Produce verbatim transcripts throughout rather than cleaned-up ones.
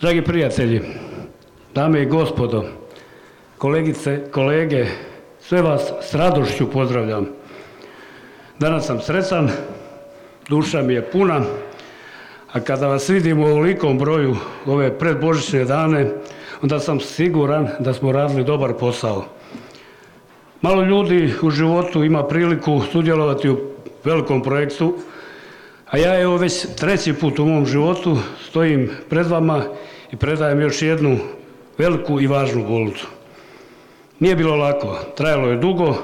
Dragi prijatelji, dame i gospodo, kolegice, kolege, sve vas s radošću pozdravljam. Danas sam sretan, duša mi je puna, a kada vas vidim u ovolikom broju ove predbožićne dane, onda sam siguran da smo radili dobar posao. Malo ljudi u životu ima priliku sudjelovati u velikom projektu, a ja evo već treći put u mom životu stojim pred vama i predajem još jednu veliku i važnu bolnicu. Nije bilo lako, trajalo je dugo,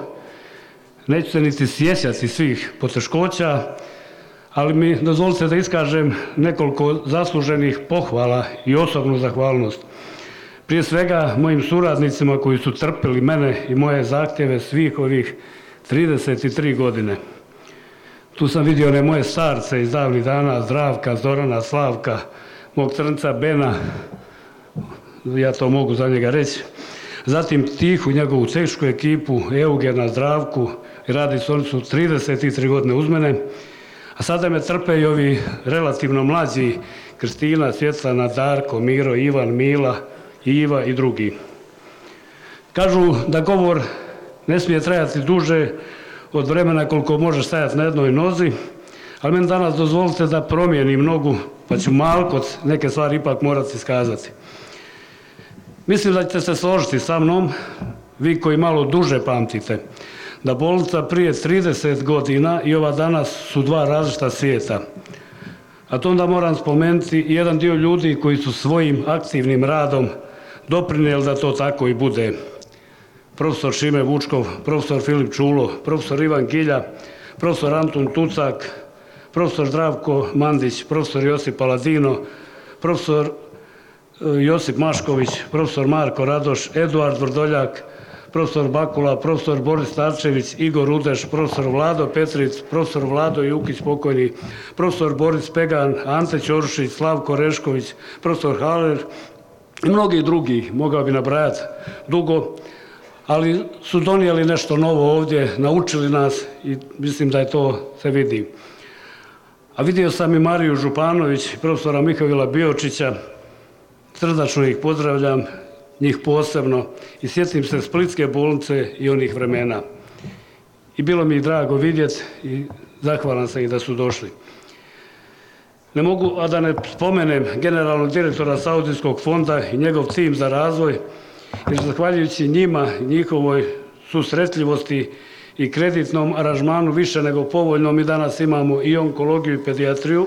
neću se niti sjećati svih poteškoća, ali mi dozvolite da iskažem nekoliko zasluženih pohvala i osobnu zahvalnost. Prije svega mojim suradnicima koji su trpili mene i moje zahtjeve svih ovih trideset tri godine. Tu sam vidio one moje starce iz davnih dana, Zdravka, Zorana, Slavka, mog crnca Bena, ja to mogu za njega reći. Zatim Tihu, njegovu cešku ekipu, Eugena, Zdravku, radi su, oni su trideset tri godine uz mene. A sada me trpe i ovi relativno mlađi, Kristina, Svjetlana, Darko, Miro, Ivan, Mila, Iva i drugi. Kažu da govor ne smije trajati duže od vremena koliko može stajati na jednoj nozi, ali meni danas dozvolite da promijenim nogu, pa ću malkoc neke stvari ipak morati iskazati. Mislim da ćete se složiti sa mnom, vi koji malo duže pamtite, da bolnica prije trideset godina i ova danas su dva različita svijeta. A to onda moram spomenuti i jedan dio ljudi koji su svojim aktivnim radom doprinijeli da to tako i bude. Profesor Šime Vučkov, profesor Filip Čulo, profesor Ivan Gilja, profesor Anton Tucak, profesor Zdravko Mandić, profesor Josip Paladino, profesor Josip Mašković, profesor Marko Radoš, Eduard Vrdoljak, profesor Bakula, profesor Boris Tarčević, Igor Udeš, profesor Vlado Petric, profesor Vlado Jukić Spokojni, profesor Boris Pegan, Ante Ćorušić, Slavko Rešković, profesor Haler i mnogi drugi, mogao bi nabrajati dugo, ali su donijeli nešto novo ovdje, naučili nas i mislim da je to se vidi. A vidio sam i Mariju Županović i profesora Mihovila Biočića, srdačno ih pozdravljam, njih posebno, i sjetim se Splitske bolnice i onih vremena. I bilo mi je drago vidjeti i zahvalan sam ih da su došli. Ne mogu, a da ne spomenem generalnog direktora Saudijskog fonda i njegov tim za razvoj, jer zahvaljujući njima, njihovoj susretljivosti i kreditnom aranžmanu više nego povoljno, mi danas imamo i onkologiju i pedijatriju,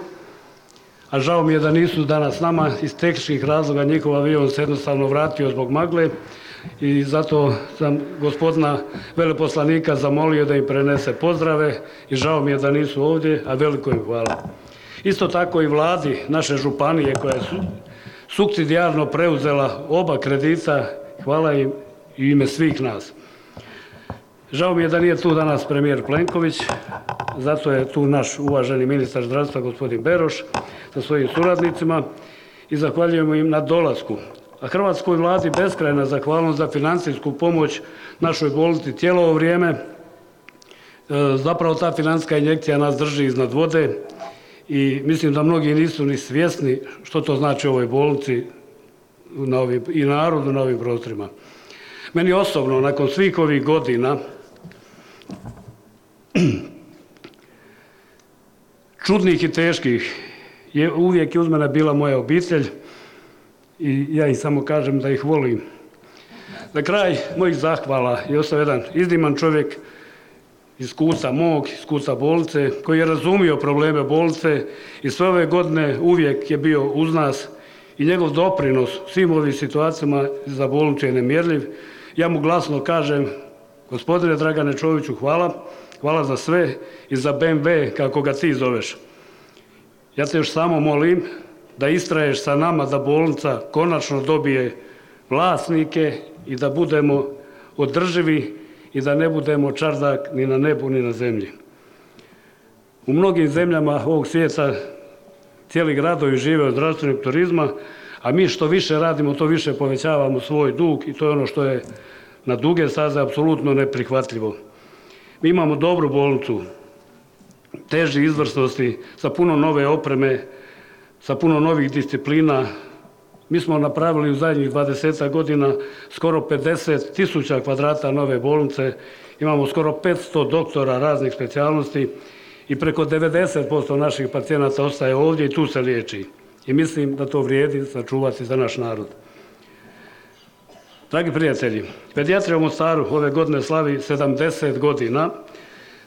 a žao mi je da nisu danas s nama iz tehničkih razloga, njihov avion se jednostavno vratio zbog magle i zato sam gospodina veleposlanika zamolio da im prenese pozdrave i žao mi je da nisu ovdje, a veliko im hvala. Isto tako i vladi naše županije koja je supsidijarno preuzela oba kredita, hvala im i u ime svih nas. Žao mi je da nije tu danas premijer Plenković, zato je tu naš uvaženi ministar zdravstva gospodin Beroš sa svojim suradnicima i zahvaljujemo im na dolasku. A hrvatskoj vladi beskrajna zahvalnost za financijsku pomoć našoj bolnici cijelo ovo vrijeme. Zapravo ta financijska injekcija nas drži iznad vode i mislim da mnogi nisu ni svjesni što to znači ovoj bolnici i narodu na ovim prostorima. Meni osobno, nakon svih ovih godina, čudnih i teških, je uvijek uz mene bila moja obitelj i ja im samo kažem da ih volim. Na kraj mojih zahvala je ostao jedan izniman čovjek iz kuta mog, iz kuta bolnice, koji je razumio probleme bolnice i sve ove godine uvijek je bio uz nas i njegov doprinos svim ovim situacijama za bolnicu je nemjerljiv. Ja mu glasno kažem, gospodine Dragane Čoviću, hvala, hvala za sve i za B M W, kako ga ti zoveš. Ja te još samo molim da istraješ sa nama da bolnica konačno dobije vlasnike i da budemo održivi i da ne budemo čardak ni na nebu ni na zemlji. U mnogim zemljama ovog svijeta cijeli gradovi žive od zdravstvenog turizma, a mi što više radimo, to više povećavamo svoj dug i to je ono što je na duge staze apsolutno neprihvatljivo. Mi imamo dobru bolnicu, teži izvrsnosti, sa puno nove opreme, sa puno novih disciplina, Mi smo napravili u zadnjih dvadeset godina skoro pedeset tisuća kvadrata nove bolnice, imamo skoro petsto doktora raznih specijalnosti i preko devedeset posto naših pacijenata ostaje ovdje i tu se liječi. I mislim da to vrijedi sačuvati za naš narod. Dragi prijatelji, pedijatrija u Mostaru ove godine slavi sedamdeset godina.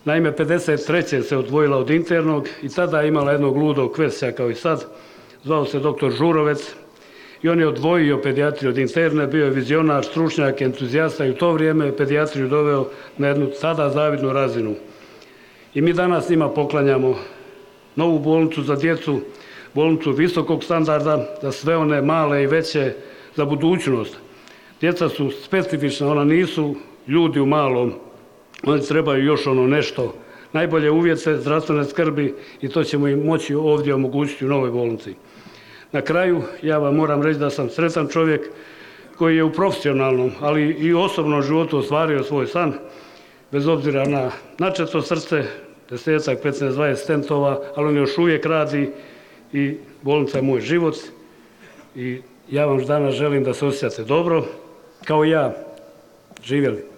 Naime, pedeset treće se odvojila od internog i tada je imala jednog ludog kvesća kao i sad. Zvao se doktor Žurovec i on je odvojio pedijatriju od interne, bio je vizionar, stručnjak, entuzijasta i u to vrijeme je pedijatriju doveo na jednu tada zavidnu razinu. I mi danas njima poklanjamo novu bolnicu za djecu, bolnicu visokog standarda, za sve one male i veće, za budućnost. Djeca su specifična, ona nisu ljudi u malom, oni trebaju još ono nešto, najbolje uvjete zdravstvene skrbi i to ćemo im moći ovdje omogućiti u novoj bolnici. Na kraju ja vam moram reći da sam sretan čovjek koji je u profesionalnom, ali i osobnom životu ostvario svoj san, bez obzira na načeto srce, desetak, petnaest, dvadeset stentova, ali on još uvijek radi i bolnica je moj život i ja vam danas želim da se osjećate dobro, kao i ja. Živjeli.